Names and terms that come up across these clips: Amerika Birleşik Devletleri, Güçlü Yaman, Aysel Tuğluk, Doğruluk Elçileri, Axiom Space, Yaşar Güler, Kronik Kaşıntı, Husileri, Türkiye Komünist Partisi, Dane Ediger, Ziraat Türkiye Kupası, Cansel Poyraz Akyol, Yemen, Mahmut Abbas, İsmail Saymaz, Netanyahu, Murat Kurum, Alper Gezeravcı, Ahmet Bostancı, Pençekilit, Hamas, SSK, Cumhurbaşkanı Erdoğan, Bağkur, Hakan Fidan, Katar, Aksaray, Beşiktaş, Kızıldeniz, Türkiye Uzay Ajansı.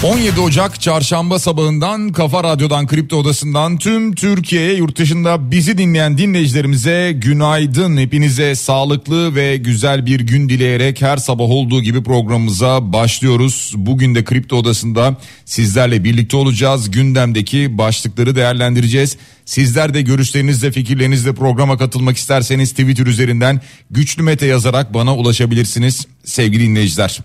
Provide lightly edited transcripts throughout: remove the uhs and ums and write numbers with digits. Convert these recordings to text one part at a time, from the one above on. ...17 Ocak çarşamba sabahından Kafa Radyo'dan, Kripto Odası'ndan tüm Türkiye'ye, yurt dışında bizi dinleyen dinleyicilerimize günaydın. Hepinize sağlıklı ve güzel bir gün dileyerek her sabah olduğu gibi programımıza başlıyoruz. Bugün de Kripto Odası'nda sizlerle birlikte olacağız. Gündemdeki başlıkları değerlendireceğiz. Sizler de görüşlerinizle, fikirlerinizle programa katılmak isterseniz Twitter üzerinden Güçlü Mete yazarak bana ulaşabilirsiniz sevgili dinleyiciler.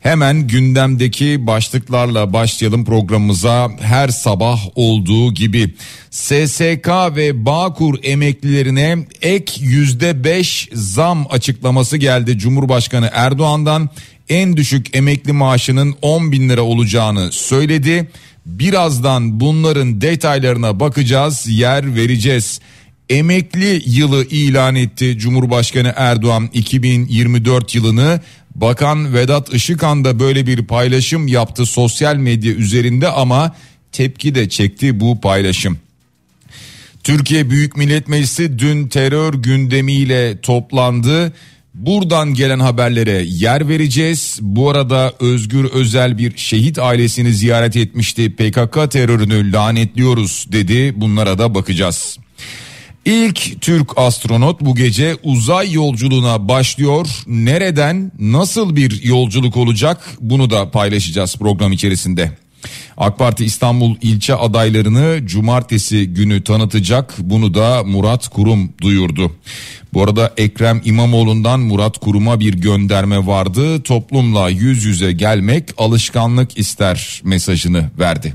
Hemen gündemdeki başlıklarla başlayalım programımıza her sabah olduğu gibi. SSK ve Bağkur emeklilerine ek %5 zam açıklaması geldi Cumhurbaşkanı Erdoğan'dan. En düşük emekli maaşının 10 bin lira olacağını söyledi. Birazdan bunların detaylarına bakacağız, yer vereceğiz. Emekli yılı ilan etti Cumhurbaşkanı Erdoğan 2024 yılını. Bakan Vedat Işıkhan da böyle bir paylaşım yaptı sosyal medya üzerinde ama tepki de çekti bu paylaşım. Türkiye Büyük Millet Meclisi dün terör gündemiyle toplandı. Buradan gelen haberlere yer vereceğiz. Bu arada Özgür Özel bir şehit ailesini ziyaret etmişti. PKK terörünü lanetliyoruz dedi. Bunlara da bakacağız. İlk Türk astronot bu gece uzay yolculuğuna başlıyor. Nereden, nasıl bir yolculuk olacak? Bunu da paylaşacağız program içerisinde. AK Parti İstanbul ilçe adaylarını cumartesi günü tanıtacak. Bunu da Murat Kurum duyurdu. Bu arada Ekrem İmamoğlu'ndan Murat Kurum'a bir gönderme vardı. Toplumla yüz yüze gelmek alışkanlık ister mesajını verdi.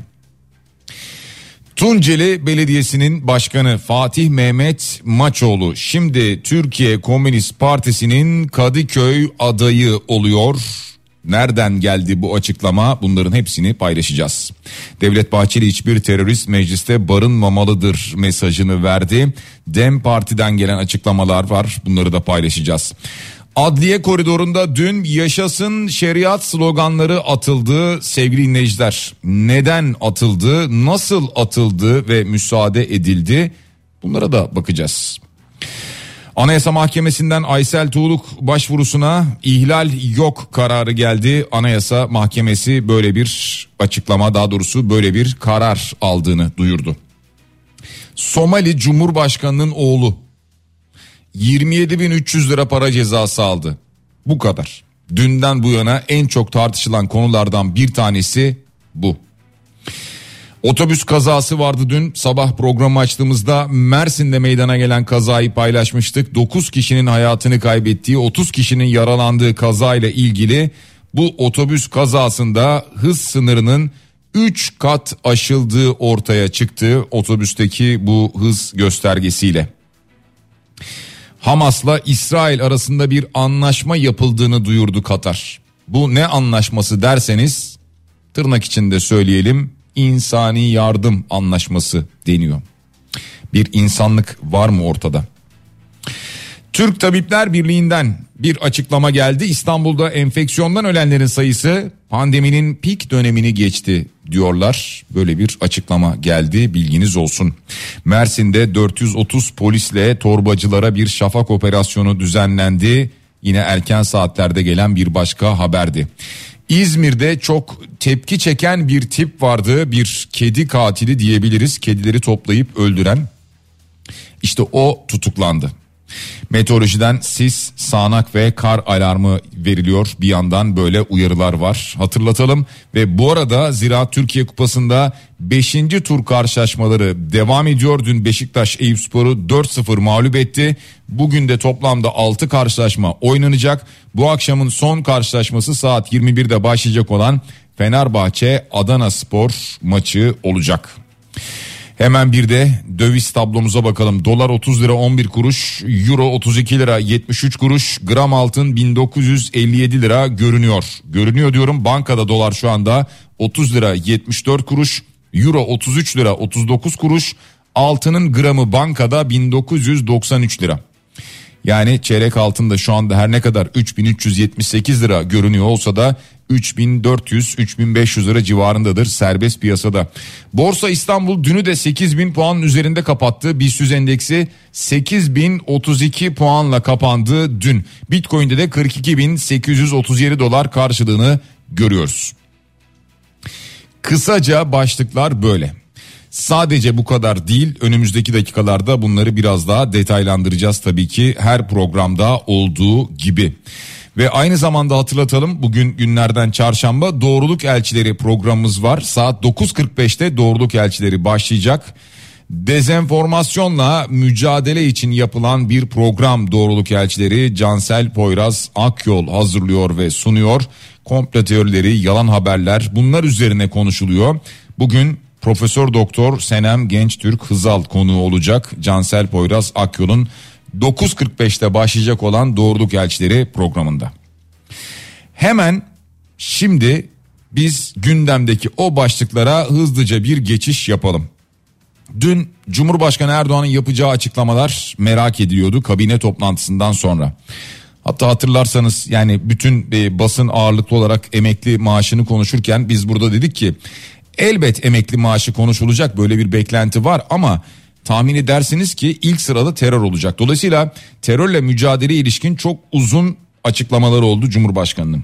Tunceli Belediyesi'nin başkanı Fatih Mehmet Maçoğlu şimdi Türkiye Komünist Partisi'nin Kadıköy adayı oluyor. Nereden geldi bu açıklama? Bunların hepsini paylaşacağız. Devlet Bahçeli hiçbir terörist mecliste barınmamalıdır mesajını verdi. Dem Parti'den gelen açıklamalar var. Bunları da paylaşacağız. Adliye koridorunda dün yaşasın şeriat sloganları atıldı sevgili dinleyiciler. Neden atıldı, nasıl atıldı ve müsaade edildi? Bunlara da bakacağız. Anayasa Mahkemesi'nden Aysel Tuğluk başvurusuna ihlal yok kararı geldi. Anayasa Mahkemesi böyle bir açıklama, daha doğrusu böyle bir karar aldığını duyurdu. Somali Cumhurbaşkanı'nın oğlu 27.300 lira para cezası aldı. Bu kadar. Dünden bu yana en çok tartışılan konulardan bir tanesi bu. Otobüs kazası vardı dün sabah programı açtığımızda. Mersin'de meydana gelen kazayı paylaşmıştık. 9 kişinin hayatını kaybettiği, 30 kişinin yaralandığı kazayla ilgili bu otobüs kazasında hız sınırının 3 kat aşıldığı ortaya çıktı otobüsteki bu hız göstergesiyle. Hamas'la İsrail arasında bir anlaşma yapıldığını duyurdu Katar. Bu ne anlaşması derseniz, tırnak içinde söyleyelim, İnsani yardım anlaşması deniyor. Bir insanlık var mı ortada? Türk Tabipler Birliği'nden bir açıklama geldi. İstanbul'da enfeksiyondan ölenlerin sayısı pandeminin pik dönemini geçti diyorlar. Böyle bir açıklama geldi, bilginiz olsun. Mersin'de 430 polisle torbacılara bir şafak operasyonu düzenlendi. Yine erken saatlerde gelen bir başka haberdi. İzmir'de çok tepki çeken bir tip vardı, bir kedi katili diyebiliriz, kedileri toplayıp öldüren. İşte o tutuklandı. Meteorolojiden sis, sağanak ve kar alarmı veriliyor. Bir yandan böyle uyarılar var. Hatırlatalım ve bu arada Ziraat Türkiye Kupası'nda 5. tur karşılaşmaları devam ediyor. Dün Beşiktaş Eyüpspor'u 4-0 mağlup etti. Bugün de toplamda 6 karşılaşma oynanacak. Bu akşamın son karşılaşması saat 21'de başlayacak olan Fenerbahçe Adanaspor maçı olacak. Hemen bir de döviz tablomuza bakalım. Dolar 30 lira 11 kuruş, euro 32 lira 73 kuruş, gram altın 1957 lira görünüyor. Görünüyor diyorum, bankada dolar şu anda 30 lira 74 kuruş, euro 33 lira 39 kuruş, altının gramı bankada 1993 lira. Yani çeyrek altın da şu anda her ne kadar 3378 lira görünüyor olsa da 3400-3500 lira civarındadır serbest piyasada. Borsa İstanbul dünü de 8000 puanın üzerinde kapattı. BIST endeksi 8032 puanla kapandı dün. Bitcoin'de de 42837 dolar karşılığını görüyoruz. Kısaca başlıklar böyle. Sadece bu kadar değil, önümüzdeki dakikalarda bunları biraz daha detaylandıracağız tabii ki, her programda olduğu gibi. Ve aynı zamanda hatırlatalım, bugün günlerden çarşamba Doğruluk Elçileri programımız var. Saat 9.45'te Doğruluk Elçileri başlayacak. Dezenformasyonla mücadele için yapılan bir program Doğruluk Elçileri. Cansel Poyraz Akyol hazırlıyor ve sunuyor. Komplo teorileri, yalan haberler, bunlar üzerine konuşuluyor. Bugün Profesör Doktor Senem Gençtürk Hızal konuğu olacak. Cansel Poyraz Akyol'un 9.45'te başlayacak olan Doğruluk Elçileri programında. Hemen şimdi biz gündemdeki o başlıklara hızlıca bir geçiş yapalım. Dün Cumhurbaşkanı Erdoğan'ın yapacağı açıklamalar merak ediliyordu kabine toplantısından sonra. Hatta hatırlarsanız yani bütün basın ağırlıklı olarak emekli maaşını konuşurken biz burada dedik ki elbet emekli maaşı konuşulacak, böyle bir beklenti var ama tahmin edersiniz ki ilk sırada terör olacak. Dolayısıyla terörle mücadeleye ilişkin çok uzun açıklamaları oldu Cumhurbaşkanı'nın.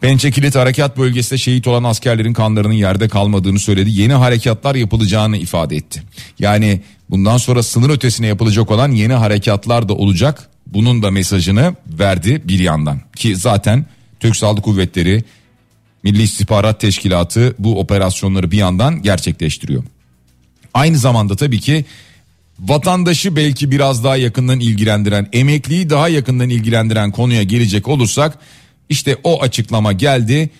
Pençekilit harekat bölgesinde şehit olan askerlerin kanlarının yerde kalmadığını söyledi. Yeni harekatlar yapılacağını ifade etti. Yani bundan sonra sınır ötesine yapılacak olan yeni harekatlar da olacak. Bunun da mesajını verdi bir yandan. Ki zaten Türk Silahlı Kuvvetleri, Milli İstihbarat Teşkilatı bu operasyonları bir yandan gerçekleştiriyor. Aynı zamanda tabii ki vatandaşı belki biraz daha yakından ilgilendiren, emekliyi daha yakından ilgilendiren konuya gelecek olursak işte o açıklama geldi.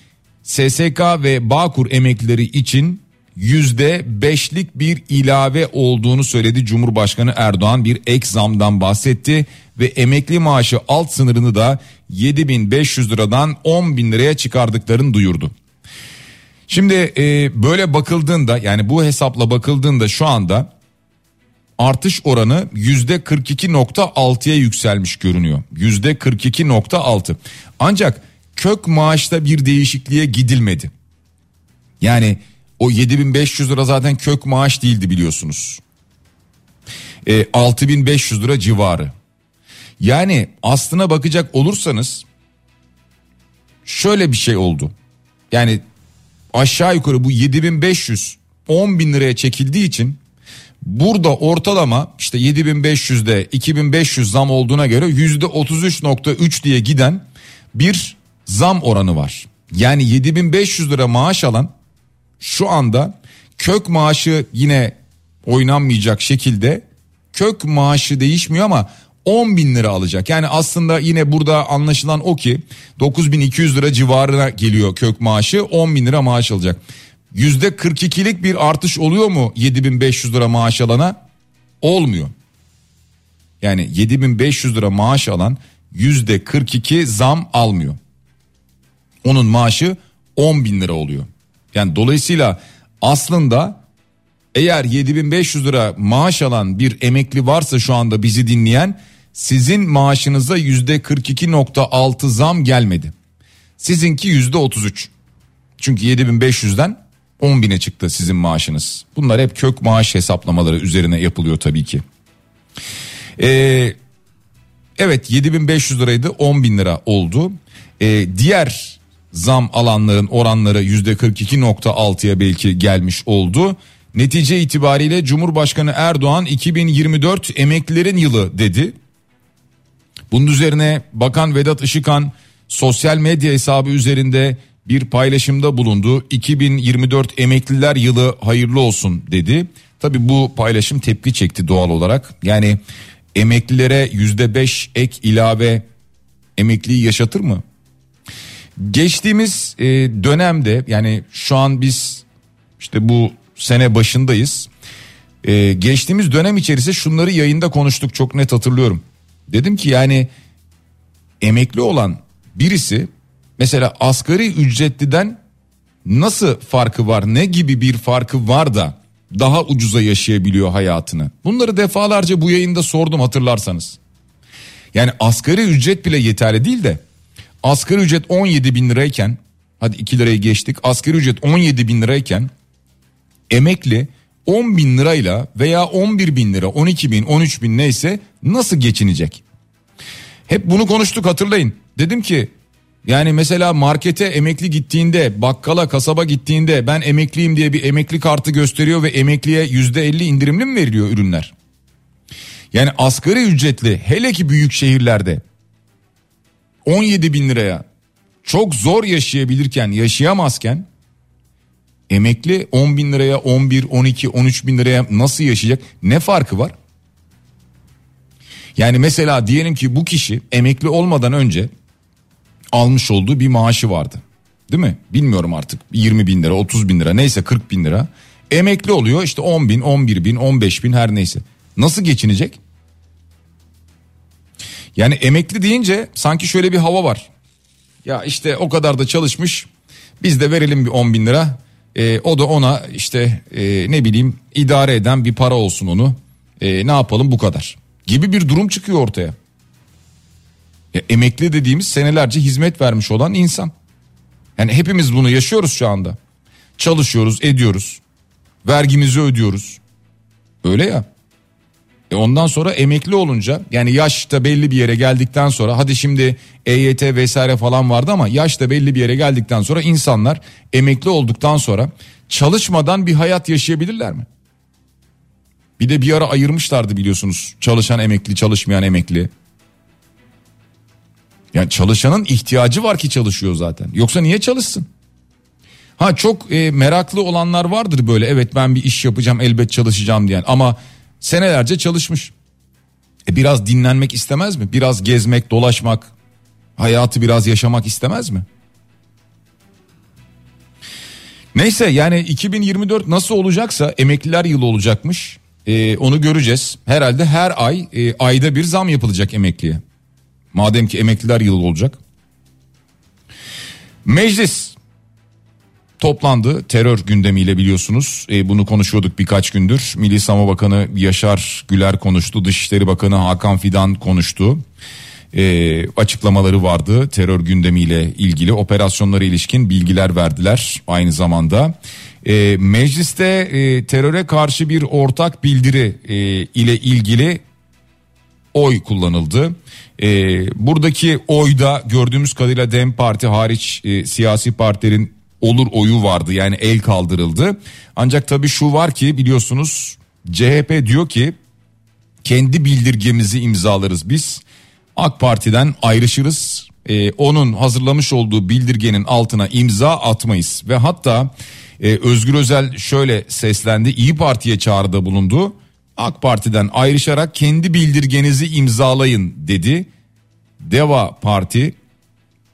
SSK ve Bağkur emeklileri için %5'lik bir ilave olduğunu söyledi Cumhurbaşkanı Erdoğan, bir ek zamdan bahsetti ve emekli maaşı alt sınırını da 7.500 liradan 10.000 liraya çıkardıklarını duyurdu. Şimdi böyle bakıldığında, yani bu hesapla bakıldığında şu anda artış oranı %42.6'ya yükselmiş görünüyor. %42.6. Ancak kök maaşta bir değişikliğe gidilmedi. Yani o 7.500 lira zaten kök maaş değildi biliyorsunuz. 6.500 lira civarı. Yani aslına bakacak olursanız şöyle bir şey oldu. Yani aşağı yukarı bu 7.500 10.000 liraya çekildiği için burada ortalama işte 7.500'de 2.500 zam olduğuna göre %33.3 diye giden bir zam oranı var. Yani 7.500 lira maaş alan şu anda kök maaşı yine oynanmayacak şekilde, kök maaşı değişmiyor ama 10.000 lira alacak. Yani aslında yine burada anlaşılan o ki 9.200 lira civarına geliyor kök maaşı, 10.000 lira maaş alacak. %42'lik bir artış oluyor mu 7.500 lira maaş alana? Olmuyor. Yani 7.500 lira maaş alan %42 zam almıyor. Onun maaşı 10.000 lira oluyor. Yani dolayısıyla aslında eğer 7.500 lira maaş alan bir emekli varsa şu anda bizi dinleyen, sizin maaşınıza %42.6 zam gelmedi. Sizinki %33. Çünkü 7.500'den 10.000'e çıktı sizin maaşınız. Bunlar hep kök maaş hesaplamaları üzerine yapılıyor tabii ki. Evet, 7.500 liraydı, 10.000 lira oldu. Diğer zam alanların oranları %42.6'ya belki gelmiş oldu. Netice itibariyle Cumhurbaşkanı Erdoğan 2024 emeklilerin yılı dedi. Bunun üzerine Bakan Vedat Işıkhan sosyal medya hesabı üzerinde bir paylaşımda bulundu. 2024 emekliler yılı hayırlı olsun dedi. Tabii bu paylaşım tepki çekti doğal olarak. Yani emeklilere %5 ek ilave emekliyi yaşatır mı? Geçtiğimiz dönemde, yani şu an biz işte bu sene başındayız. Geçtiğimiz dönem içerisinde şunları yayında konuştuk, çok net hatırlıyorum. Dedim ki yani emekli olan birisi mesela asgari ücretliden nasıl farkı var, ne gibi bir farkı var da daha ucuza yaşayabiliyor hayatını? Bunları defalarca bu yayında sordum, hatırlarsanız. Yani asgari ücret bile yeterli değil de asgari ücret 17 bin lirayken, hadi 2 lirayı geçtik, asgari ücret 17 bin lirayken emekli 10 bin lirayla veya 11 bin lira, 12 bin, 13 bin neyse nasıl geçinecek? Hep bunu konuştuk, hatırlayın. Dedim ki yani mesela markete emekli gittiğinde, bakkala, kasaba gittiğinde ben emekliyim diye bir emekli kartı gösteriyor ve emekliye %50 indirimli mi veriliyor ürünler? Yani asgari ücretli, hele ki büyük şehirlerde 17 bin liraya çok zor yaşayabilirken, yaşayamazken emekli 10 bin liraya, 11, 12, 13 bin liraya nasıl yaşayacak? Ne farkı var? Yani mesela diyelim ki bu kişi emekli olmadan önce almış olduğu bir maaşı vardı, değil mi? Bilmiyorum artık, 20 bin lira, 30 bin lira, neyse 40 bin lira. Emekli oluyor işte 10 bin, 11 bin, 15 bin, her neyse. Nasıl geçinecek? Yani emekli deyince sanki şöyle bir hava var. Ya işte o kadar da çalışmış, biz de verelim bir 10 bin lira. O da ona işte ne bileyim idare eden bir para olsun onu. Ne yapalım, bu kadar gibi bir durum çıkıyor ortaya. Emekli dediğimiz senelerce hizmet vermiş olan insan. Yani hepimiz bunu yaşıyoruz şu anda. Çalışıyoruz, ediyoruz. Vergimizi ödüyoruz. Öyle ya. Ondan sonra emekli olunca, yani yaşta belli bir yere geldikten sonra, hadi şimdi EYT vesaire falan vardı ama yaşta belli bir yere geldikten sonra insanlar emekli olduktan sonra çalışmadan bir hayat yaşayabilirler mi? Bir de bir ara ayırmışlardı biliyorsunuz, çalışan emekli, çalışmayan emekli. Yani çalışanın ihtiyacı var ki çalışıyor zaten. Yoksa niye çalışsın? Ha, çok meraklı olanlar vardır böyle. Evet, ben bir iş yapacağım, elbet çalışacağım diyen. Ama senelerce çalışmış. Biraz dinlenmek istemez mi? Biraz gezmek, dolaşmak, hayatı biraz yaşamak istemez mi? Neyse, yani 2024 nasıl olacaksa emekliler yılı olacakmış. Onu göreceğiz. Herhalde her ay ayda bir zam yapılacak emekliye. Madem ki emekliler yılı olacak. Meclis toplandı terör gündemiyle, biliyorsunuz. Bunu konuşuyorduk birkaç gündür. Milli Savunma Bakanı Yaşar Güler konuştu. Dışişleri Bakanı Hakan Fidan konuştu. Açıklamaları vardı terör gündemiyle ilgili. Operasyonlara ilişkin bilgiler verdiler aynı zamanda. Mecliste teröre karşı bir ortak bildiri ile ilgili oy kullanıldı. Buradaki oyda gördüğümüz kadarıyla Dem Parti hariç siyasi partilerin olur oyu vardı. Yani el kaldırıldı. Ancak tabii şu var ki biliyorsunuz CHP diyor ki kendi bildirgemizi imzalarız biz. AK Parti'den ayrışırız. Onun hazırlamış olduğu bildirgenin altına imza atmayız. Ve hatta Özgür Özel şöyle seslendi. İyi Parti'ye çağrıda bulundu. AK Parti'den ayrışarak kendi bildirgenizi imzalayın dedi.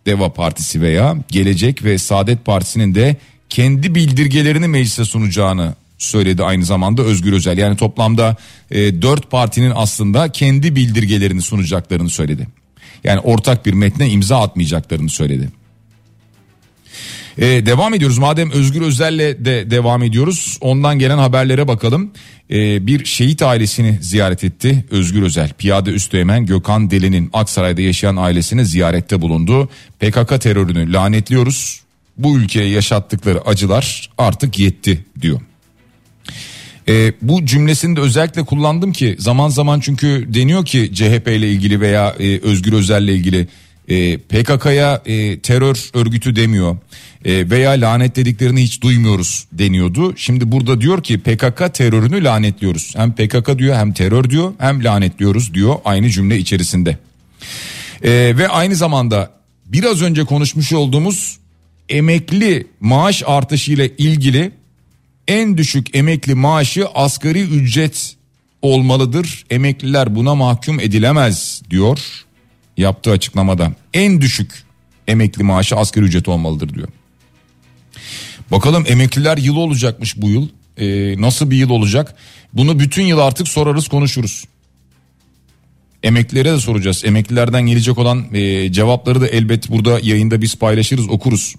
Deva Partisi veya Gelecek ve Saadet Partisi'nin de kendi bildirgelerini meclise sunacağını söyledi aynı zamanda Özgür Özel. Yani toplamda 4 partinin aslında kendi bildirgelerini sunacaklarını söyledi. Yani ortak bir metne imza atmayacaklarını söyledi. Devam ediyoruz. Madem Özgür Özel'le de devam ediyoruz, ondan gelen haberlere bakalım. Bir şehit ailesini ziyaret etti Özgür Özel. Piyade Üsteğmen Gökhan Deli'nin Aksaray'da yaşayan ailesini ziyarette bulundu. PKK terörünü lanetliyoruz. Bu ülkeye yaşattıkları acılar artık yetti diyor. Bu cümlesini de özellikle kullandım ki zaman zaman, çünkü deniyor ki CHP ile ilgili veya Özgür Özel'le ilgili PKK'ya terör örgütü demiyor veya lanetlediklerini hiç duymuyoruz deniyordu. Şimdi burada diyor ki PKK terörünü lanetliyoruz. Hem PKK diyor, hem terör diyor, hem lanetliyoruz diyor aynı cümle içerisinde. Ve aynı zamanda biraz önce konuşmuş olduğumuz emekli maaş artışı ile ilgili en düşük emekli maaşı asgari ücret olmalıdır. Emekliler buna mahkum edilemez diyor yaptığı açıklamada. En düşük emekli maaşı asgari ücret olmalıdır diyor. Bakalım emekliler yılı olacakmış bu yıl. Nasıl bir yıl olacak? Bunu bütün yıl artık sorarız, konuşuruz. Emeklilere de soracağız. Emeklilerden gelecek olan cevapları da elbet burada yayında biz paylaşırız, okuruz.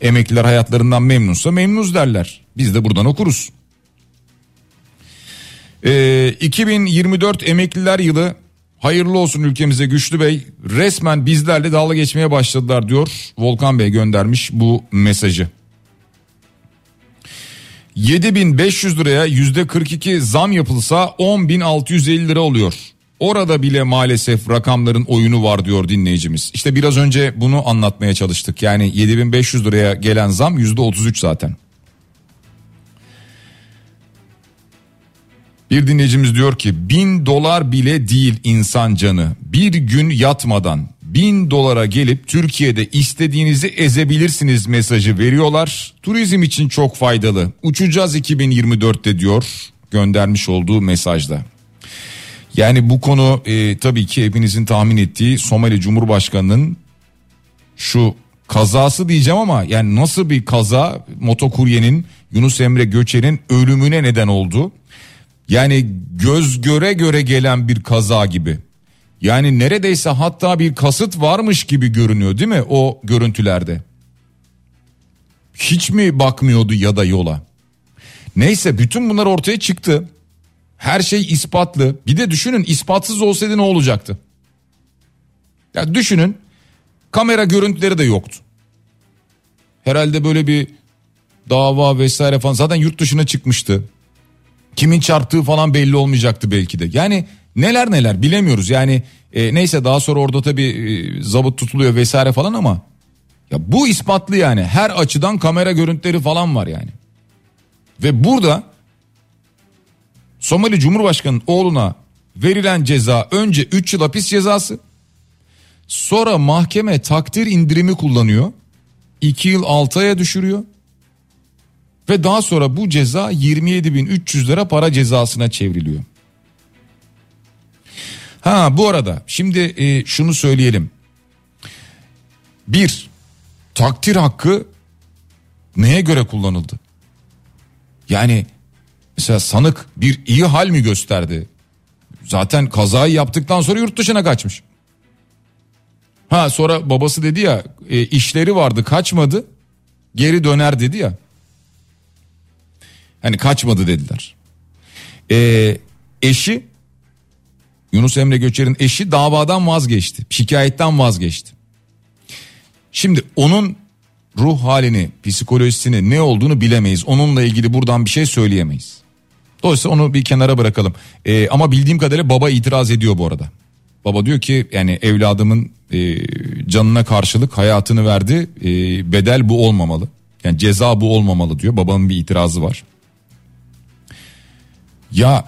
Emekliler hayatlarından memnunsa memnunuz derler. Biz de buradan okuruz. 2024 emekliler yılı hayırlı olsun ülkemize Güçlü Bey. Resmen bizlerle dalga geçmeye başladılar diyor. Volkan Bey göndermiş bu mesajı. 7.500 liraya %42 zam yapılsa 10.650 lira oluyor. Orada bile maalesef rakamların oyunu var diyor dinleyicimiz. İşte biraz önce bunu anlatmaya çalıştık. Yani 7.500 liraya gelen zam %33 zaten. Bir dinleyicimiz diyor ki $1000 bile değil insan canı. Bir gün yatmadan $1000 gelip Türkiye'de istediğinizi ezebilirsiniz mesajı veriyorlar. Turizm için çok faydalı. Uçacağız 2024'te diyor göndermiş olduğu mesajda. Yani bu konu tabii ki hepinizin tahmin ettiği Somali Cumhurbaşkanı'nın şu kazası diyeceğim ama yani nasıl bir kaza, motokuryenin Yunus Emre Göçer'in ölümüne neden oldu. Yani göz göre göre gelen bir kaza gibi. Yani neredeyse hatta bir kasıt varmış gibi görünüyor değil mi o görüntülerde? Hiç mi bakmıyordu ya da yola? Neyse bütün bunlar ortaya çıktı. Her şey ispatlı. Bir de düşünün ispatsız olsaydı ne olacaktı? Ya düşünün, kamera görüntüleri de yoktu. Herhalde böyle bir dava vesaire falan zaten yurt dışına çıkmıştı. Kimin çarptığı falan belli olmayacaktı belki de. Yani neler neler bilemiyoruz. Yani neyse daha sonra orada tabii zabıt tutuluyor vesaire falan ama ya bu ispatlı yani. Her açıdan kamera görüntüleri falan var yani. Ve burada Somali Cumhurbaşkanı'nın oğluna verilen ceza önce 3 yıl hapis cezası, sonra mahkeme takdir indirimi kullanıyor. 2 yıl 6 aya düşürüyor. Ve daha sonra bu ceza 27.300 lira para cezasına çevriliyor. Ha bu arada şimdi şunu söyleyelim. Bir, takdir hakkı neye göre kullanıldı? Yani mesela sanık bir iyi hal mi gösterdi? Zaten kazayı yaptıktan sonra yurt dışına kaçmış. Ha sonra babası dedi ya işleri vardı kaçmadı geri döner dedi ya. Hani kaçmadı dediler. Eşi Yunus Emre Göçer'in eşi davadan vazgeçti. Şikayetten vazgeçti. Şimdi onun ruh halini, psikolojisini ne olduğunu bilemeyiz. Onunla ilgili buradan bir şey söyleyemeyiz. Dolayısıyla onu bir kenara bırakalım. Ama bildiğim kadarıyla baba itiraz ediyor bu arada. Baba diyor ki yani evladımın canına karşılık hayatını verdi. Bedel bu olmamalı. Yani ceza bu olmamalı diyor. Babanın bir itirazı var. Ya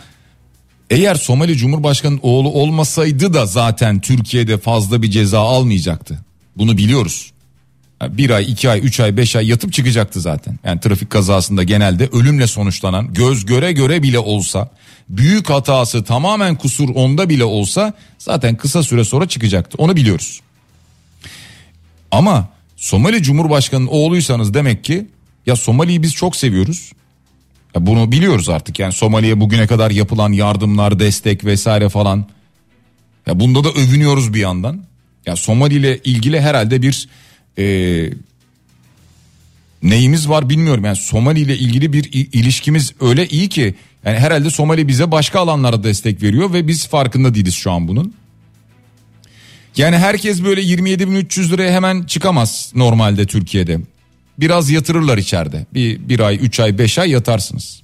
eğer Somali Cumhurbaşkanı'nın oğlu olmasaydı da zaten Türkiye'de fazla bir ceza almayacaktı. Bunu biliyoruz. 1 ay, 2 ay, 3 ay, 5 ay yatıp çıkacaktı zaten. Yani trafik kazasında genelde ölümle sonuçlanan göz göre göre bile olsa büyük hatası tamamen kusur onda bile olsa zaten kısa süre sonra çıkacaktı. Onu biliyoruz. Ama Somali Cumhurbaşkanı'nın oğluysanız demek ki ya Somali'yi biz çok seviyoruz. Ya bunu biliyoruz artık yani Somali'ye bugüne kadar yapılan yardımlar, destek vesaire falan. Ya bunda da övünüyoruz bir yandan. Ya Somali ile ilgili herhalde bir neyimiz var bilmiyorum. Yani Somali ile ilgili bir ilişkimiz öyle iyi ki yani herhalde Somali bize başka alanlara destek veriyor ve biz farkında değiliz şu an bunun. Yani herkes böyle 27.300 liraya hemen çıkamaz normalde Türkiye'de. Biraz yatırırlar içeride. Bir ay, üç ay, beş ay yatarsınız.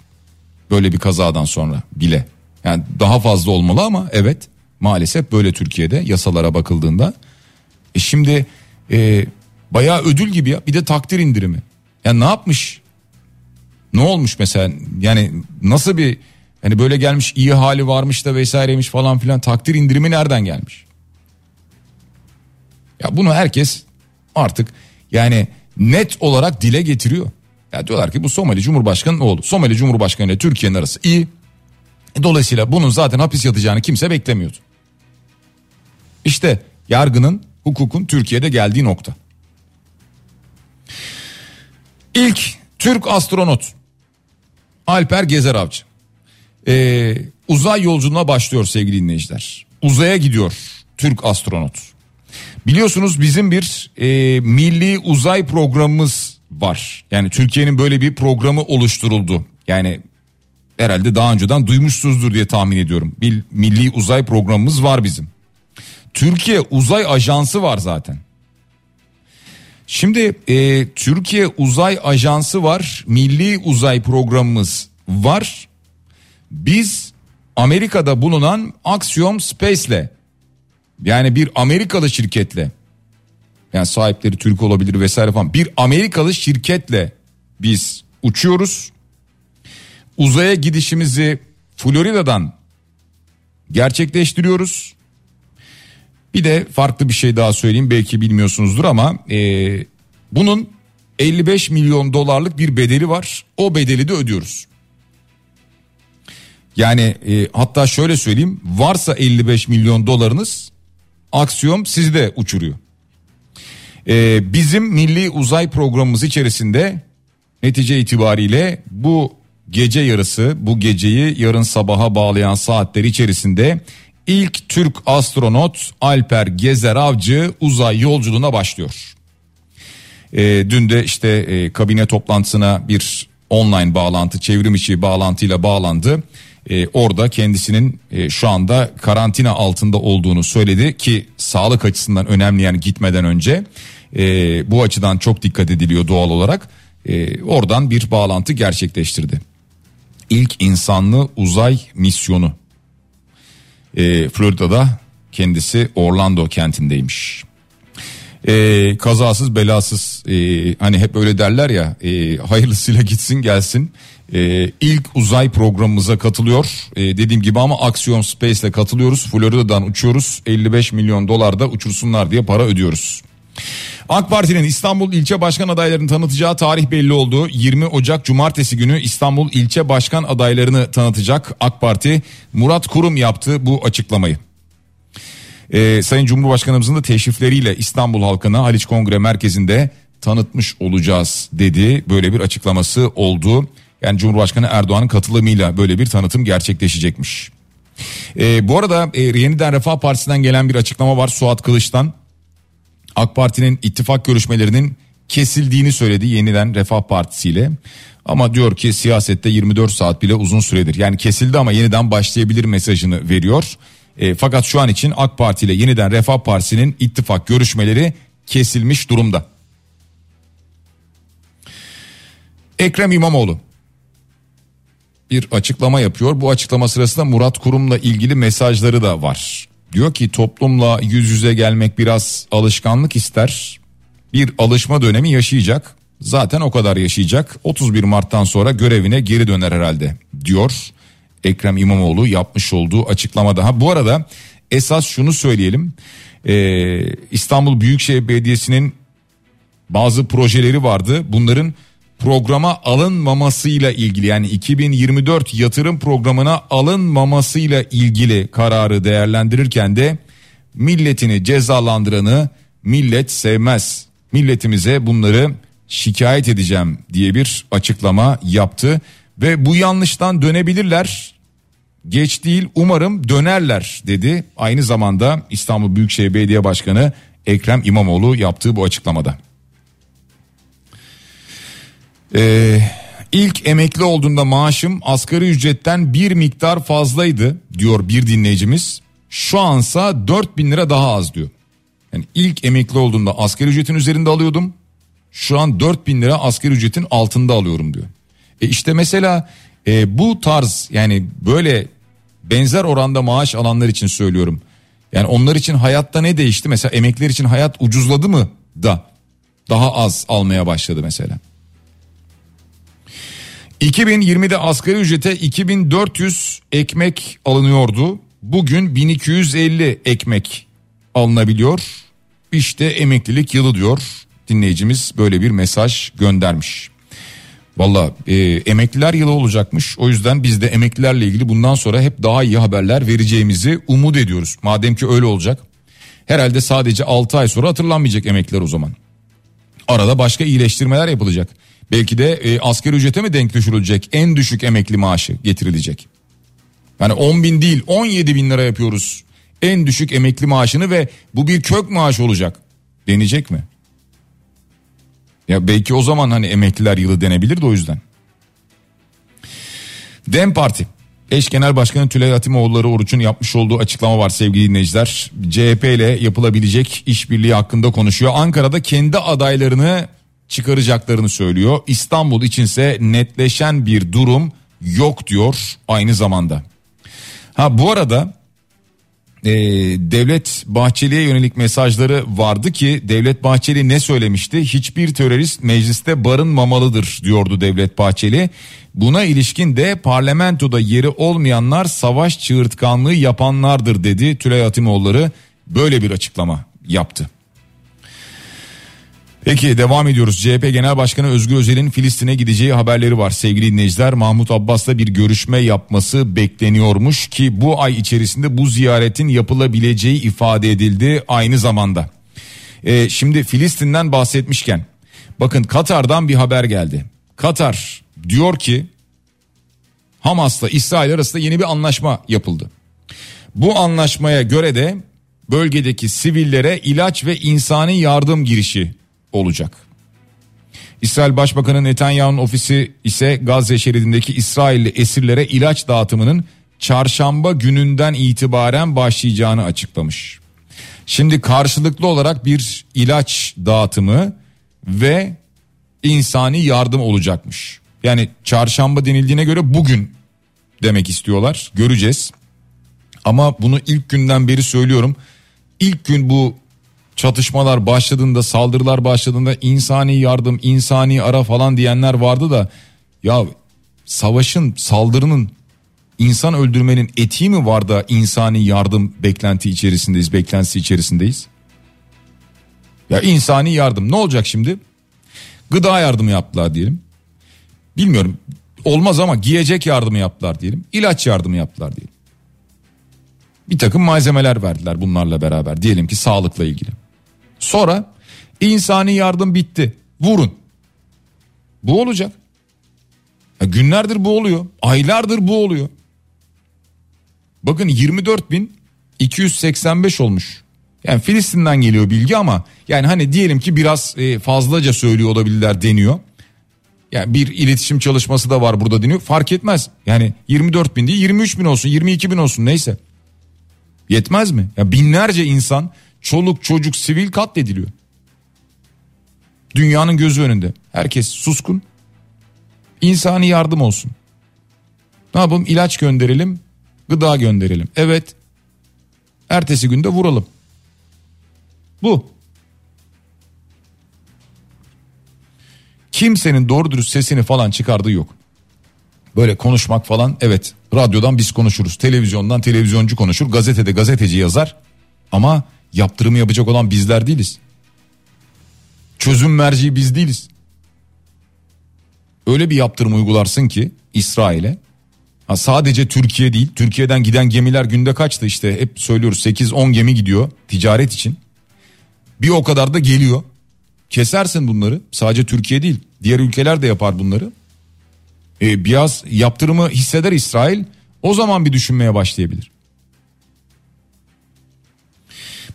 Böyle bir kazadan sonra bile. Yani daha fazla olmalı ama evet maalesef böyle Türkiye'de yasalara bakıldığında. Şimdi bayağı ödül gibi ya bir de takdir indirimi. Yani ne yapmış? Ne olmuş mesela? Yani nasıl bir hani böyle gelmiş iyi hali varmış da vesaireymiş falan filan takdir indirimi nereden gelmiş? Ya bunu herkes artık yani net olarak dile getiriyor. Ya diyorlar ki bu Somali Cumhurbaşkanı'nın oğlu. Somali Cumhurbaşkanı ile Türkiye'nin arası iyi. Dolayısıyla bunun zaten hapis yatacağını kimse beklemiyordu. İşte yargının, hukukun Türkiye'de geldiği nokta. İlk Türk astronot Alper Gezeravcı. Uzay yolculuğuna başlıyor sevgili dinleyiciler. Uzaya gidiyor Türk astronot. Biliyorsunuz bizim bir milli uzay programımız var. Yani Türkiye'nin böyle bir programı oluşturuldu. Yani herhalde daha önceden duymuşsunuzdur diye tahmin ediyorum. Bir milli uzay programımız var bizim. Türkiye Uzay Ajansı var zaten. Şimdi Türkiye Uzay Ajansı var. Milli uzay programımız var. Biz Amerika'da bulunan Axiom Space'le, yani bir Amerikalı şirketle, yani sahipleri Türk olabilir vesaire falan, bir Amerikalı şirketle biz uçuyoruz. Uzaya gidişimizi Florida'dan gerçekleştiriyoruz. Bir de farklı bir şey daha söyleyeyim, belki bilmiyorsunuzdur ama bunun 55 milyon dolarlık bir bedeli var. O bedeli de ödüyoruz. Yani hatta şöyle söyleyeyim, varsa 55 milyon dolarınız Axiom sizi de uçuruyor. Bizim milli uzay programımız içerisinde netice itibariyle bu gece yarısı, bu geceyi yarın sabaha bağlayan saatler içerisinde İlk Türk astronot Alper Gezeravcı uzay yolculuğuna başlıyor. Dün de işte kabine toplantısına bir online bağlantı, çevrim içi bağlantıyla bağlandı. Orada kendisinin şu anda karantina altında olduğunu söyledi ki sağlık açısından önemli, yani gitmeden önce. Bu açıdan çok dikkat ediliyor doğal olarak. Oradan bir bağlantı gerçekleştirdi. İlk insanlı uzay misyonu. Florida'da, kendisi Orlando kentindeymiş. Kazasız belasız, hani hep öyle derler ya, hayırlısıyla gitsin gelsin. İlk uzay programımıza katılıyor. Dediğim gibi ama Axiom Space'le katılıyoruz. Florida'dan uçuyoruz. 55 milyon dolar da uçursunlar diye para ödüyoruz. AK Parti'nin İstanbul ilçe başkan adaylarını tanıtacağı tarih belli oldu. 20 Ocak Cumartesi günü İstanbul ilçe başkan adaylarını tanıtacak AK Parti. Murat Kurum yaptı bu açıklamayı. Sayın Cumhurbaşkanımızın da teşrifleriyle İstanbul halkına Haliç Kongre Merkezi'nde tanıtmış olacağız dedi. Böyle bir açıklaması oldu. Yani Cumhurbaşkanı Erdoğan'ın katılımıyla böyle bir tanıtım gerçekleşecekmiş. Bu arada yeniden Refah Partisi'nden gelen bir açıklama var Suat Kılıç'tan. AK Parti'nin ittifak görüşmelerinin kesildiğini söyledi yeniden Refah Partisi ile. Ama diyor ki siyasette 24 saat bile uzun süredir. Yani kesildi ama yeniden başlayabilir mesajını veriyor. Fakat şu an için AK Parti ile yeniden Refah Partisi'nin ittifak görüşmeleri kesilmiş durumda. Ekrem İmamoğlu bir açıklama yapıyor. Bu açıklama sırasında Murat Kurum'la ilgili mesajları da var. Diyor ki toplumla yüz yüze gelmek biraz alışkanlık ister. Bir alışma dönemi yaşayacak. Zaten o kadar yaşayacak. 31 Mart'tan sonra görevine geri döner herhalde diyor Ekrem İmamoğlu yapmış olduğu açıklamada. Ha, bu arada esas şunu söyleyelim. İstanbul Büyükşehir Belediyesi'nin bazı projeleri vardı. Bunların programa alınmamasıyla ilgili, yani 2024 yatırım programına alınmamasıyla ilgili kararı değerlendirirken de milletini cezalandıranı millet sevmez, milletimize bunları şikayet edeceğim diye bir açıklama yaptı ve bu yanlıştan dönebilirler, geç değil, umarım dönerler dedi. Aynı zamanda İstanbul Büyükşehir Belediye Başkanı Ekrem İmamoğlu yaptığı bu açıklamada. İlk emekli olduğumda maaşım asgari ücretten bir miktar fazlaydı diyor bir dinleyicimiz. Şu ansa 4000 lira daha az diyor. Yani ilk emekli olduğumda asgari ücretin üzerinde alıyordum. Şu an 4000 lira asgari ücretin altında alıyorum diyor. İşte mesela bu tarz, yani böyle benzer oranda maaş alanlar için söylüyorum. Yani onlar için hayatta ne değişti? Mesela emekliler için hayat ucuzladı mı da daha az almaya başladı mesela. 2020'de asgari ücrete 2400 ekmek alınıyordu. Bugün 1250 ekmek alınabiliyor. İşte emeklilik yılı diyor dinleyicimiz, böyle bir mesaj göndermiş. Valla emekliler yılı olacakmış, o yüzden biz de emeklilerle ilgili bundan sonra hep daha iyi haberler vereceğimizi umut ediyoruz. Madem ki öyle olacak, herhalde sadece 6 ay sonra hatırlanmayacak emekliler o zaman. Arada başka iyileştirmeler yapılacak. Belki de asgari ücrete mi denk düşürülecek, en düşük emekli maaşı getirilecek. Yani 10 bin değil 17 bin lira yapıyoruz en düşük emekli maaşını ve bu bir kök maaşı olacak denecek mi? Ya belki o zaman hani emekliler yılı denebilir de o yüzden. Dem Parti eş genel başkanı Tülay Hatimoğulları Oruç'un yapmış olduğu açıklama var sevgili dinleyiciler. CHP ile yapılabilecek işbirliği hakkında konuşuyor. Ankara'da kendi adaylarını çıkaracaklarını söylüyor. İstanbul içinse netleşen bir durum yok diyor aynı zamanda. Ha bu arada Devlet Bahçeli'ye yönelik mesajları vardı ki Devlet Bahçeli ne söylemişti? Hiçbir terörist mecliste barınmamalıdır diyordu Devlet Bahçeli. Buna ilişkin de parlamentoda yeri olmayanlar savaş çığırtkanlığı yapanlardır dedi. Tülay Hatimoğulları böyle bir açıklama yaptı. Peki devam ediyoruz. CHP Genel Başkanı Özgür Özel'in Filistin'e gideceği haberleri var sevgili dinleyiciler. Mahmut Abbas'la bir görüşme yapması bekleniyormuş ki bu ay içerisinde bu ziyaretin yapılabileceği ifade edildi aynı zamanda. Şimdi Filistin'den bahsetmişken bakın Katar'dan bir haber geldi. Katar diyor ki Hamas'la İsrail arasında yeni bir anlaşma yapıldı. Bu anlaşmaya göre de bölgedeki sivillere ilaç ve insani yardım girişi olacak. İsrail Başbakanı Netanyahu'nun ofisi ise Gazze şeridindeki İsrailli esirlere ilaç dağıtımının çarşamba gününden itibaren başlayacağını açıklamış. Şimdi karşılıklı olarak bir ilaç dağıtımı ve insani yardım olacakmış. Yani çarşamba denildiğine göre bugün demek istiyorlar. Göreceğiz. Ama bunu ilk günden beri söylüyorum. İlk gün bu çatışmalar başladığında, saldırılar başladığında insani yardım, insani ara falan diyenler vardı da ya savaşın, saldırının, insan öldürmenin etiği mi var da insani yardım beklentisi içerisindeyiz? Ya insani yardım ne olacak şimdi? Gıda yardımı yaptılar diyelim. Bilmiyorum, olmaz ama giyecek yardımı yaptılar diyelim. İlaç yardımı yaptılar diyelim. Bir takım malzemeler verdiler bunlarla beraber, diyelim ki sağlıkla ilgili. Sonra insani yardım bitti, vurun. Bu olacak. Günlerdir bu oluyor, aylardır bu oluyor. Bakın 24.285 olmuş. Yani Filistin'den geliyor bilgi ama yani hani diyelim ki biraz fazlaca söylüyor olabilirler deniyor. Yani bir iletişim çalışması da var burada deniyor. Fark etmez. Yani 24.000 değil 23.000 olsun, 22.000 olsun, neyse. Yetmez mi? Ya binlerce insan, çoluk çocuk, sivil katlediliyor. Dünyanın gözü önünde. Herkes suskun. İnsani yardım olsun. Ne yapalım? İlaç gönderelim, gıda gönderelim. Evet. Ertesi günde vuralım. Bu. Kimsenin doğru dürüst sesini falan çıkardığı yok. Böyle konuşmak falan, evet, radyodan biz konuşuruz, televizyondan televizyoncu konuşur, gazetede gazeteci yazar ama yaptırımı yapacak olan bizler değiliz. Çözüm merci biz değiliz. Öyle bir yaptırım uygularsın ki İsrail'e, sadece Türkiye değil, Türkiye'den giden gemiler günde kaçtı işte, hep söylüyoruz, 8-10 gemi gidiyor ticaret için, bir o kadar da geliyor. Kesersin bunları, sadece Türkiye değil diğer ülkeler de yapar bunları. Biraz yaptırımı hisseder İsrail, o zaman bir düşünmeye başlayabilir.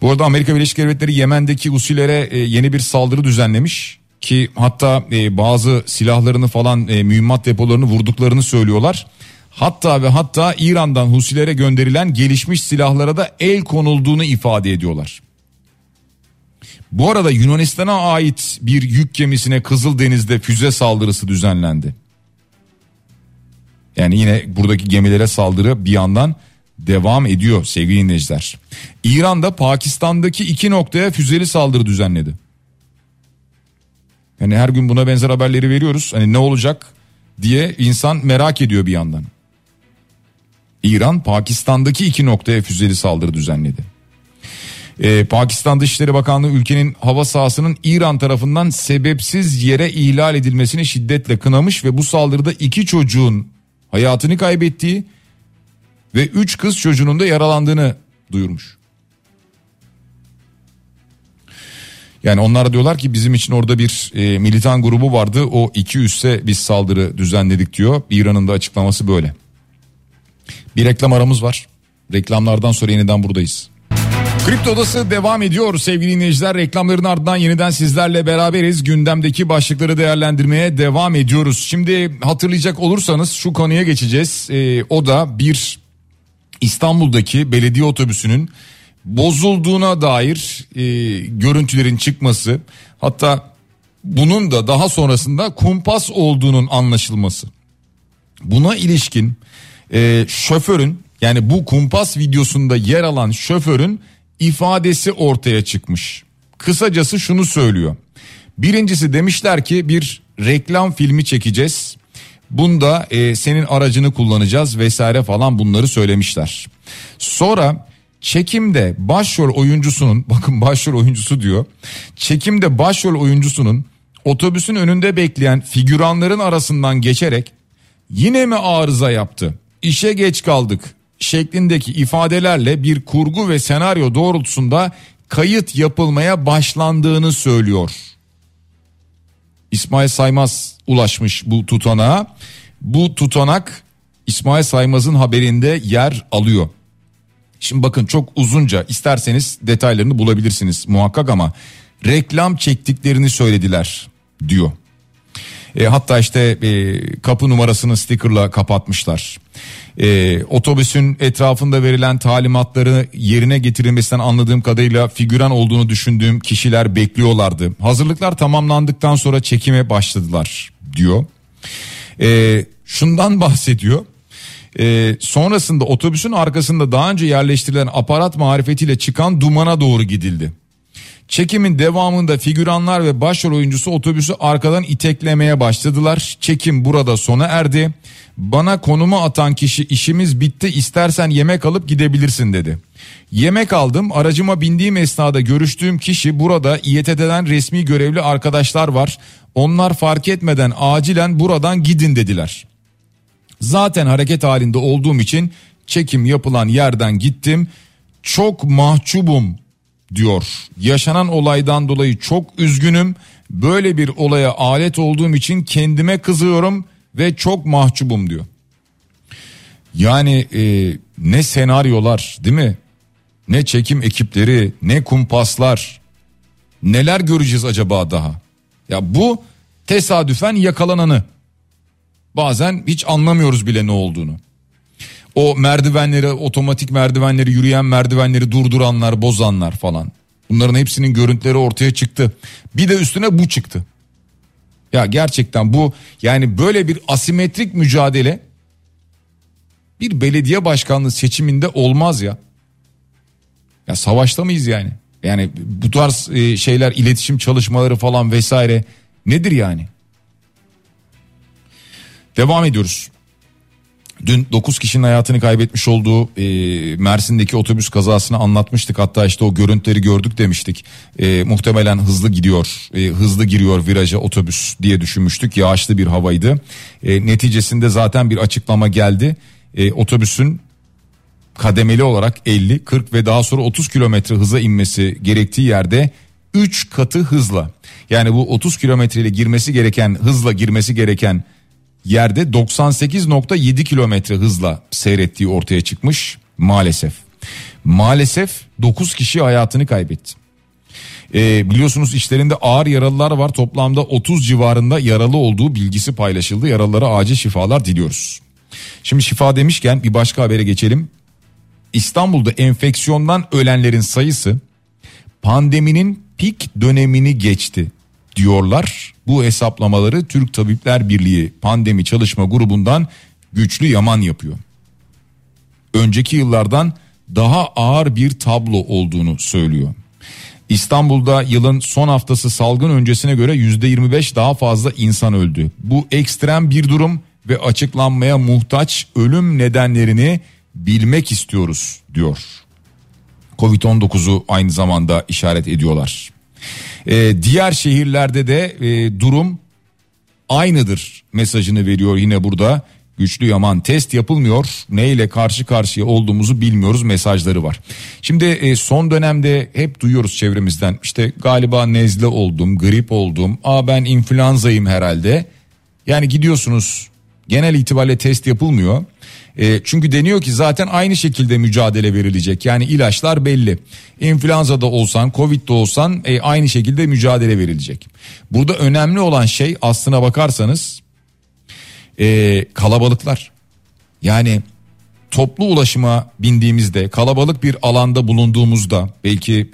Bu arada Amerika Birleşik Devletleri Yemen'deki Husilere yeni bir saldırı düzenlemiş ki hatta bazı silahlarını falan, mühimmat depolarını vurduklarını söylüyorlar. Hatta ve hatta İran'dan Husilere gönderilen gelişmiş silahlara da el konulduğunu ifade ediyorlar. Bu arada Yunanistan'a ait bir yük gemisine Kızıldeniz'de füze saldırısı düzenlendi. Yani yine buradaki gemilere saldırı bir yandan devam ediyor sevgili dinleyiciler. İran'da Pakistan'daki 2 noktaya füzeli saldırı düzenledi. Yani her gün buna benzer haberleri veriyoruz. Hani ne olacak diye insan merak ediyor bir yandan. İran Pakistan'daki 2 noktaya füzeli saldırı düzenledi. Pakistan Dışişleri Bakanlığı ülkenin hava sahasının İran tarafından sebepsiz yere ihlal edilmesini şiddetle kınamış ve bu saldırıda 2 çocuğun hayatını kaybettiği ve 3 kız çocuğunun da yaralandığını duyurmuş. Yani onlar diyorlar ki bizim için orada bir militan grubu vardı, o 200'e biz saldırı düzenledik diyor. İran'ın da açıklaması böyle. Bir reklam aramız var. Reklamlardan sonra yeniden buradayız. Kripto Odası devam ediyor sevgili dinleyiciler. Reklamların ardından yeniden sizlerle beraberiz. Gündemdeki başlıkları değerlendirmeye devam ediyoruz. Şimdi hatırlayacak olursanız şu konuya geçeceğiz. O da bir İstanbul'daki belediye otobüsünün bozulduğuna dair görüntülerin çıkması, hatta bunun da daha sonrasında kumpas olduğunun anlaşılması. Buna ilişkin şoförün, yani bu kumpas videosunda yer alan şoförün ifadesi ortaya çıkmış. Kısacası şunu söylüyor. Birincisi, demişler ki bir reklam filmi çekeceğiz. Bunda senin aracını kullanacağız vesaire falan, bunları söylemişler. Sonra çekimde başrol oyuncusunun, bakın başrol oyuncusu diyor, çekimde başrol oyuncusunun otobüsün önünde bekleyen figüranların arasından geçerek yine mi arıza yaptı, İşe geç kaldık şeklindeki ifadelerle bir kurgu ve senaryo doğrultusunda kayıt yapılmaya başlandığını söylüyor. İsmail Saymaz ulaşmış bu tutanağa. Bu tutanak İsmail Saymaz'ın haberinde yer alıyor. Şimdi bakın, çok uzunca, isterseniz detaylarını bulabilirsiniz muhakkak, ama reklam çektiklerini söylediler diyor. Hatta işte kapı numarasını stickerla kapatmışlar. Otobüsün etrafında verilen talimatları yerine getirilmesinden anladığım kadarıyla figüran olduğunu düşündüğüm kişiler bekliyorlardı. Hazırlıklar tamamlandıktan sonra çekime başladılar diyor. Şundan bahsediyor. Sonrasında otobüsün arkasında daha önce yerleştirilen aparat marifetiyle çıkan dumana doğru gidildi. Çekimin devamında figüranlar ve başrol oyuncusu otobüsü arkadan iteklemeye başladılar. Çekim burada sona erdi. Bana konumu atan kişi, işimiz bitti, istersen yemek alıp gidebilirsin dedi. Yemek aldım, aracıma bindiğim esnada görüştüğüm kişi, burada İETT'den resmi görevli arkadaşlar var, onlar fark etmeden acilen buradan gidin dediler. Zaten hareket halinde olduğum için çekim yapılan yerden gittim. Çok mahcubum diyor. Yaşanan olaydan dolayı çok üzgünüm. Böyle bir olaya alet olduğum için kendime kızıyorum ve çok mahcubum diyor. Yani ne senaryolar değil mi? Ne çekim ekipleri, ne kumpaslar. Neler göreceğiz acaba daha? Ya bu tesadüfen yakalananı. Bazen hiç anlamıyoruz bile ne olduğunu. O merdivenleri, otomatik merdivenleri, yürüyen merdivenleri durduranlar, bozanlar falan. Bunların hepsinin görüntüleri ortaya çıktı. Bir de üstüne bu çıktı. Ya gerçekten bu, yani böyle bir asimetrik mücadele bir belediye başkanlığı seçiminde olmaz ya. Ya savaşta mıyız yani? Yani bu tarz şeyler, iletişim çalışmaları falan vesaire nedir yani? Devam ediyoruz. Dün 9 kişinin hayatını kaybetmiş olduğu Mersin'deki otobüs kazasını anlatmıştık. Hatta işte o görüntüleri gördük demiştik. Muhtemelen hızlı gidiyor, hızlı giriyor viraja otobüs diye düşünmüştük. Yağışlı bir havaydı. Neticesinde zaten bir açıklama geldi. Otobüsün kademeli olarak 50, 40 ve daha sonra 30 kilometre hıza inmesi gerektiği yerde 3 katı hızla. Yani bu 30 kilometreyle girmesi gereken, hızla girmesi gereken yerde 98.7 kilometre hızla seyrettiği ortaya çıkmış maalesef. Maalesef 9 kişi hayatını kaybetti. Biliyorsunuz içlerinde ağır yaralılar var. Toplamda 30 civarında yaralı olduğu bilgisi paylaşıldı. Yaralılara acil şifalar diliyoruz. Şimdi şifa demişken bir başka habere geçelim. İstanbul'da enfeksiyondan ölenlerin sayısı pandeminin pik dönemini geçti diyorlar. Bu hesaplamaları Türk Tabipler Birliği pandemi çalışma grubundan Güçlü Yaman yapıyor. Önceki yıllardan daha ağır bir tablo olduğunu söylüyor. İstanbul'da yılın son haftası salgın öncesine göre %25 daha fazla insan öldü. Bu ekstrem bir durum ve açıklanmaya muhtaç, ölüm nedenlerini bilmek istiyoruz diyor. Covid-19'u aynı zamanda işaret ediyorlar. Diğer şehirlerde de durum aynıdır mesajını veriyor yine burada. Güçlü Yaman, test yapılmıyor, neyle karşı karşıya olduğumuzu bilmiyoruz mesajları var. Şimdi son dönemde hep duyuyoruz çevremizden, işte galiba nezle oldum, grip oldum, ben influenzayım herhalde. Yani gidiyorsunuz, genel itibariyle test yapılmıyor. Çünkü deniyor ki zaten aynı şekilde mücadele verilecek. Yani ilaçlar belli. İnfluenza da olsan, Covid de olsan aynı şekilde mücadele verilecek. Burada önemli olan şey aslına bakarsanız kalabalıklar. Yani toplu ulaşıma bindiğimizde, kalabalık bir alanda bulunduğumuzda, belki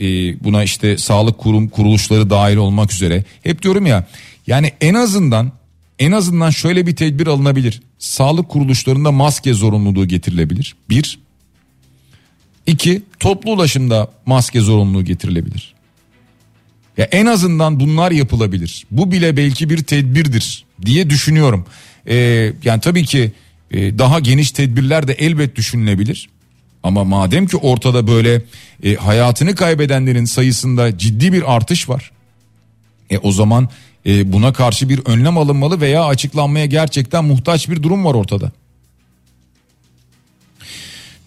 buna işte sağlık kuruluşları dahil olmak üzere, hep diyorum ya, yani en azından şöyle bir tedbir alınabilir. Sağlık kuruluşlarında maske zorunluluğu getirilebilir. 1. 2. Toplu ulaşımda maske zorunluluğu getirilebilir. Ya en azından bunlar yapılabilir. Bu bile belki bir tedbirdir diye düşünüyorum. Yani tabii ki daha geniş tedbirler de elbet düşünülebilir. Ama madem ki ortada böyle hayatını kaybedenlerin sayısında ciddi bir artış var. O zaman buna karşı bir önlem alınmalı veya açıklanmaya gerçekten muhtaç bir durum var ortada.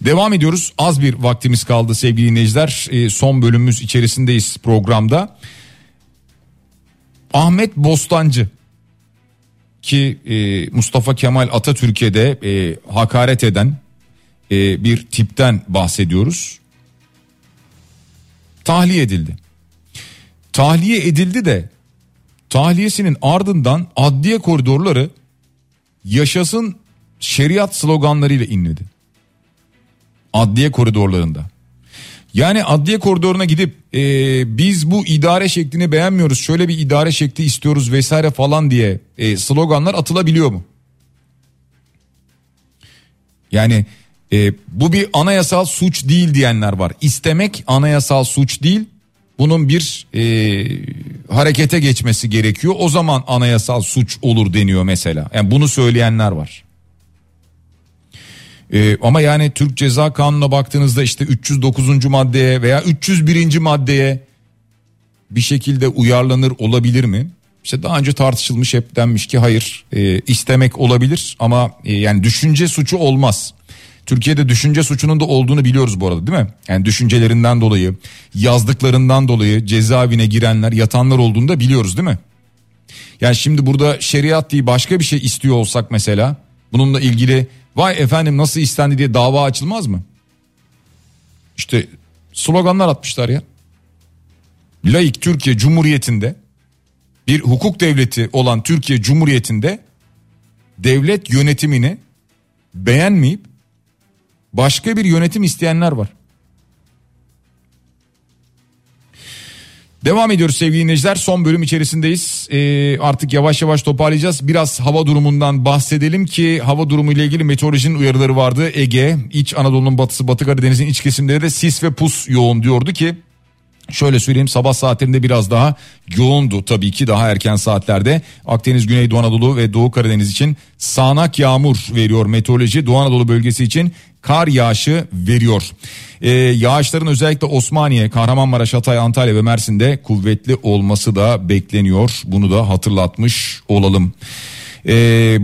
Devam ediyoruz. Az bir vaktimiz kaldı sevgili dinleyiciler. Son bölümümüz içerisindeyiz programda. Ahmet Bostancı, ki Mustafa Kemal Atatürk'e de hakaret eden bir tipten bahsediyoruz. Tahliye edildi. Tahliye edildi de tahliyesinin ardından adliye koridorları yaşasın şeriat sloganlarıyla inledi. Adliye koridorlarında. Yani adliye koridoruna gidip biz bu idare şeklini beğenmiyoruz, şöyle bir idare şekli istiyoruz vesaire falan diye sloganlar atılabiliyor mu? Yani bu bir anayasal suç değil diyenler var. İstemek anayasal suç değil. Bunun bir harekete geçmesi gerekiyor. O zaman anayasal suç olur deniyor mesela. Yani bunu söyleyenler var. Ama yani Türk Ceza Kanunu'na baktığınızda işte 309. maddeye veya 301. maddeye bir şekilde uyarlanır olabilir mi? İşte daha önce tartışılmış, hep denmiş ki hayır, istemek olabilir ama yani düşünce suçu olmaz. Türkiye'de düşünce suçunun da olduğunu biliyoruz bu arada, değil mi? Yani düşüncelerinden dolayı, yazdıklarından dolayı cezaevine girenler, yatanlar olduğunu da biliyoruz, değil mi? Yani şimdi burada şeriat diye başka bir şey istiyor olsak mesela, bununla ilgili vay efendim nasıl istendi diye dava açılmaz mı? İşte sloganlar atmışlar ya. Laik Türkiye Cumhuriyeti'nde, bir hukuk devleti olan Türkiye Cumhuriyeti'nde devlet yönetimini beğenmeyip başka bir yönetim isteyenler var. Devam ediyoruz sevgili dinleyiciler. Son bölüm içerisindeyiz. Artık yavaş yavaş toparlayacağız. Biraz hava durumundan bahsedelim ki hava durumu ile ilgili meteorolojinin uyarıları vardı. Ege, İç Anadolu'nun batısı, Batı Karadeniz'in iç kesimleri de sis ve pus yoğun diyordu ki, şöyle söyleyeyim, sabah saatlerinde biraz daha yoğundu tabii ki, daha erken saatlerde. Akdeniz, Güneydoğu Anadolu ve Doğu Karadeniz için sağanak yağmur veriyor meteoroloji. Doğu Anadolu bölgesi için kar yağışı veriyor. Yağışların özellikle Osmaniye, Kahramanmaraş, Hatay, Antalya ve Mersin'de kuvvetli olması da bekleniyor. Bunu da hatırlatmış olalım.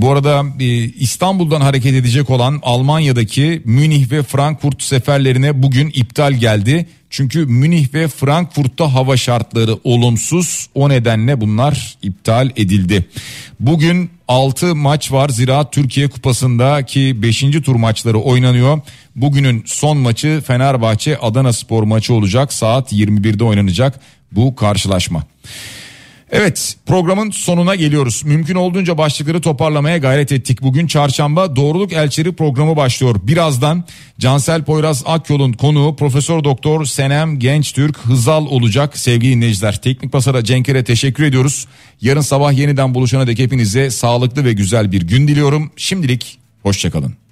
Bu arada İstanbul'dan hareket edecek olan Almanya'daki Münih ve Frankfurt seferlerine bugün iptal geldi. Çünkü Münih ve Frankfurt'ta hava şartları olumsuz, o nedenle bunlar iptal edildi. Bugün 6 maç var Ziraat Türkiye Kupası'ndaki 5. tur maçları oynanıyor. Bugünün son maçı Fenerbahçe Adanaspor maçı olacak, saat 21'de oynanacak bu karşılaşma. Evet, programın sonuna geliyoruz. Mümkün olduğunca başlıkları toparlamaya gayret ettik. Bugün çarşamba, Doğruluk Elçileri programı başlıyor. Birazdan Cansel Poyraz Akyol'un konuğu Profesör Doktor Senem Gençtürk Hızal olacak sevgili dinleyiciler. Teknik Basar'a, Cenk'e teşekkür ediyoruz. Yarın sabah yeniden buluşana dek hepinize sağlıklı ve güzel bir gün diliyorum. Şimdilik hoşçakalın.